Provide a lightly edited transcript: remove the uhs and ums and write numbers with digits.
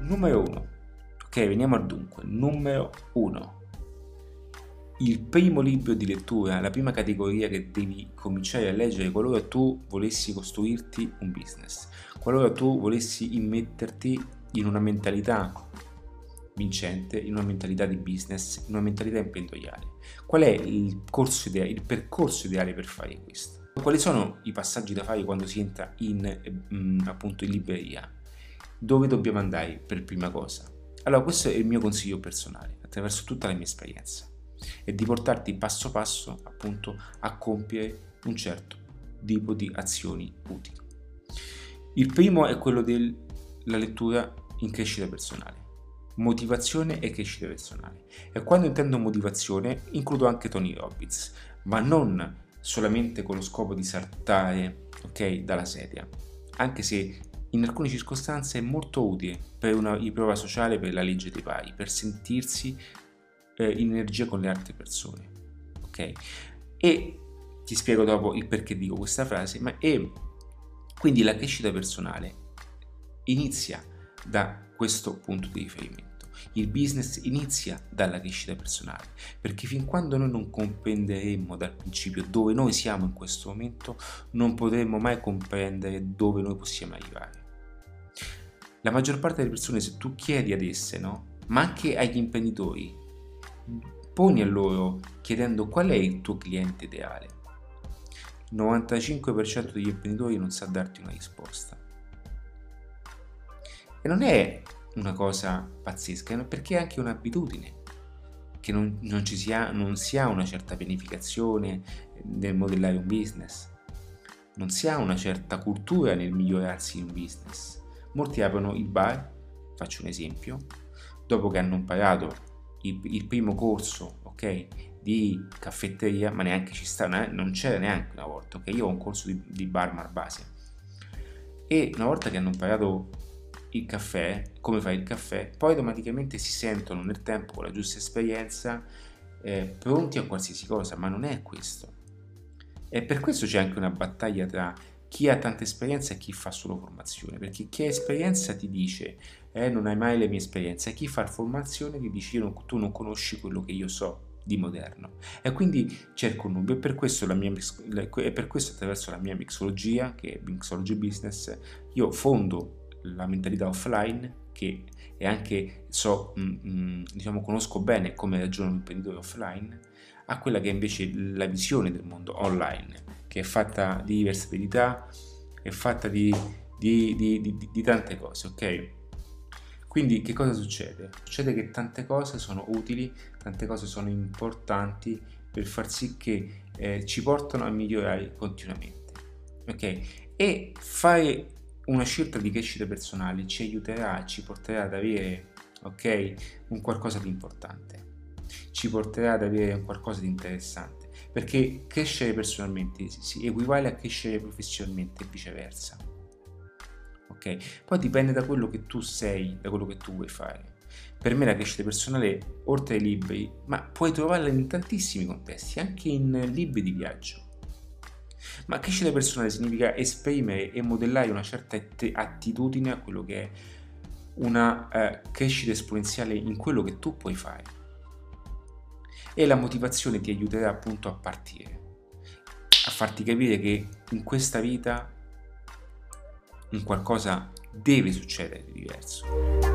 numero 1. Ok, veniamo al dunque. Numero 1. Il primo libro di lettura, la prima categoria che devi cominciare a leggere qualora tu volessi costruirti un business, qualora tu volessi immetterti in una mentalità vincente, in una mentalità di business, in una mentalità imprenditoriale. Qual è il corso ideale, il percorso ideale per fare questo? Quali sono i passaggi da fare quando si entra appunto in libreria? Dove dobbiamo andare per prima cosa? Allora, questo è il mio consiglio personale, attraverso tutta la mia esperienza, e di portarti passo passo appunto a compiere un certo tipo di azioni utili. Il primo è quello della lettura in crescita personale, motivazione e crescita personale, e quando intendo motivazione includo anche Tony Robbins, ma non solamente con lo scopo di saltare, ok, dalla sedia, anche se in alcune circostanze è molto utile per una riprova sociale, per la legge dei pari, per sentirsi in energia con le altre persone, ok? E ti spiego dopo il perché dico questa frase, ma e quindi la crescita personale inizia da questo punto di riferimento. Il business inizia dalla crescita personale, perché fin quando noi non comprenderemo dal principio dove noi siamo in questo momento, non potremo mai comprendere dove noi possiamo arrivare. La maggior parte delle persone, se tu chiedi ad esse, no? Ma anche agli imprenditori, poni a loro chiedendo qual è il tuo cliente ideale. Il 95% degli imprenditori non sa darti una risposta, e non è una cosa pazzesca, perché è anche un'abitudine che non si ha una certa pianificazione nel modellare un business, non si ha una certa cultura nel migliorarsi in un business. Molti aprono il bar, faccio un esempio, dopo che hanno imparato il primo corso, ok, di caffetteria, ma neanche ci sta, non c'era neanche una volta, ok, io ho un corso di barman base, e una volta che hanno imparato il caffè, come fare il caffè, poi automaticamente si sentono nel tempo, con la giusta esperienza, pronti a qualsiasi cosa, ma non è questo. E per questo c'è anche una battaglia tra chi ha tanta esperienza e chi fa solo formazione, perché chi ha esperienza ti dice non hai mai le mie esperienze, e chi fa formazione ti dice tu non conosci quello che io so di moderno, e quindi cerco un dubbio. E per questo attraverso la mia mixologia, che è Mixology Business, io fondo la mentalità offline, che è anche conosco bene come ragiona un imprenditore offline, a quella che è invece la visione del mondo online, che è fatta di versatilità, è fatta di tante cose, ok? Quindi che cosa succede? Succede che tante cose sono utili, tante cose sono importanti per far sì che ci portano a migliorare continuamente, ok? E fare una scelta di crescita personale ci aiuterà, ci porterà ad avere, ok, un qualcosa di importante, ci porterà ad avere un qualcosa di interessante, perché crescere personalmente si equivale a crescere professionalmente e viceversa, ok? Poi dipende da quello che tu sei, da quello che tu vuoi fare. Per me la crescita personale, oltre ai libri, ma puoi trovarla in tantissimi contesti, anche in libri di viaggio. Ma crescita personale significa esprimere e modellare una certa attitudine a quello che è una crescita esponenziale in quello che tu puoi fare. E la motivazione ti aiuterà appunto a partire, a farti capire che in questa vita un qualcosa deve succedere di diverso.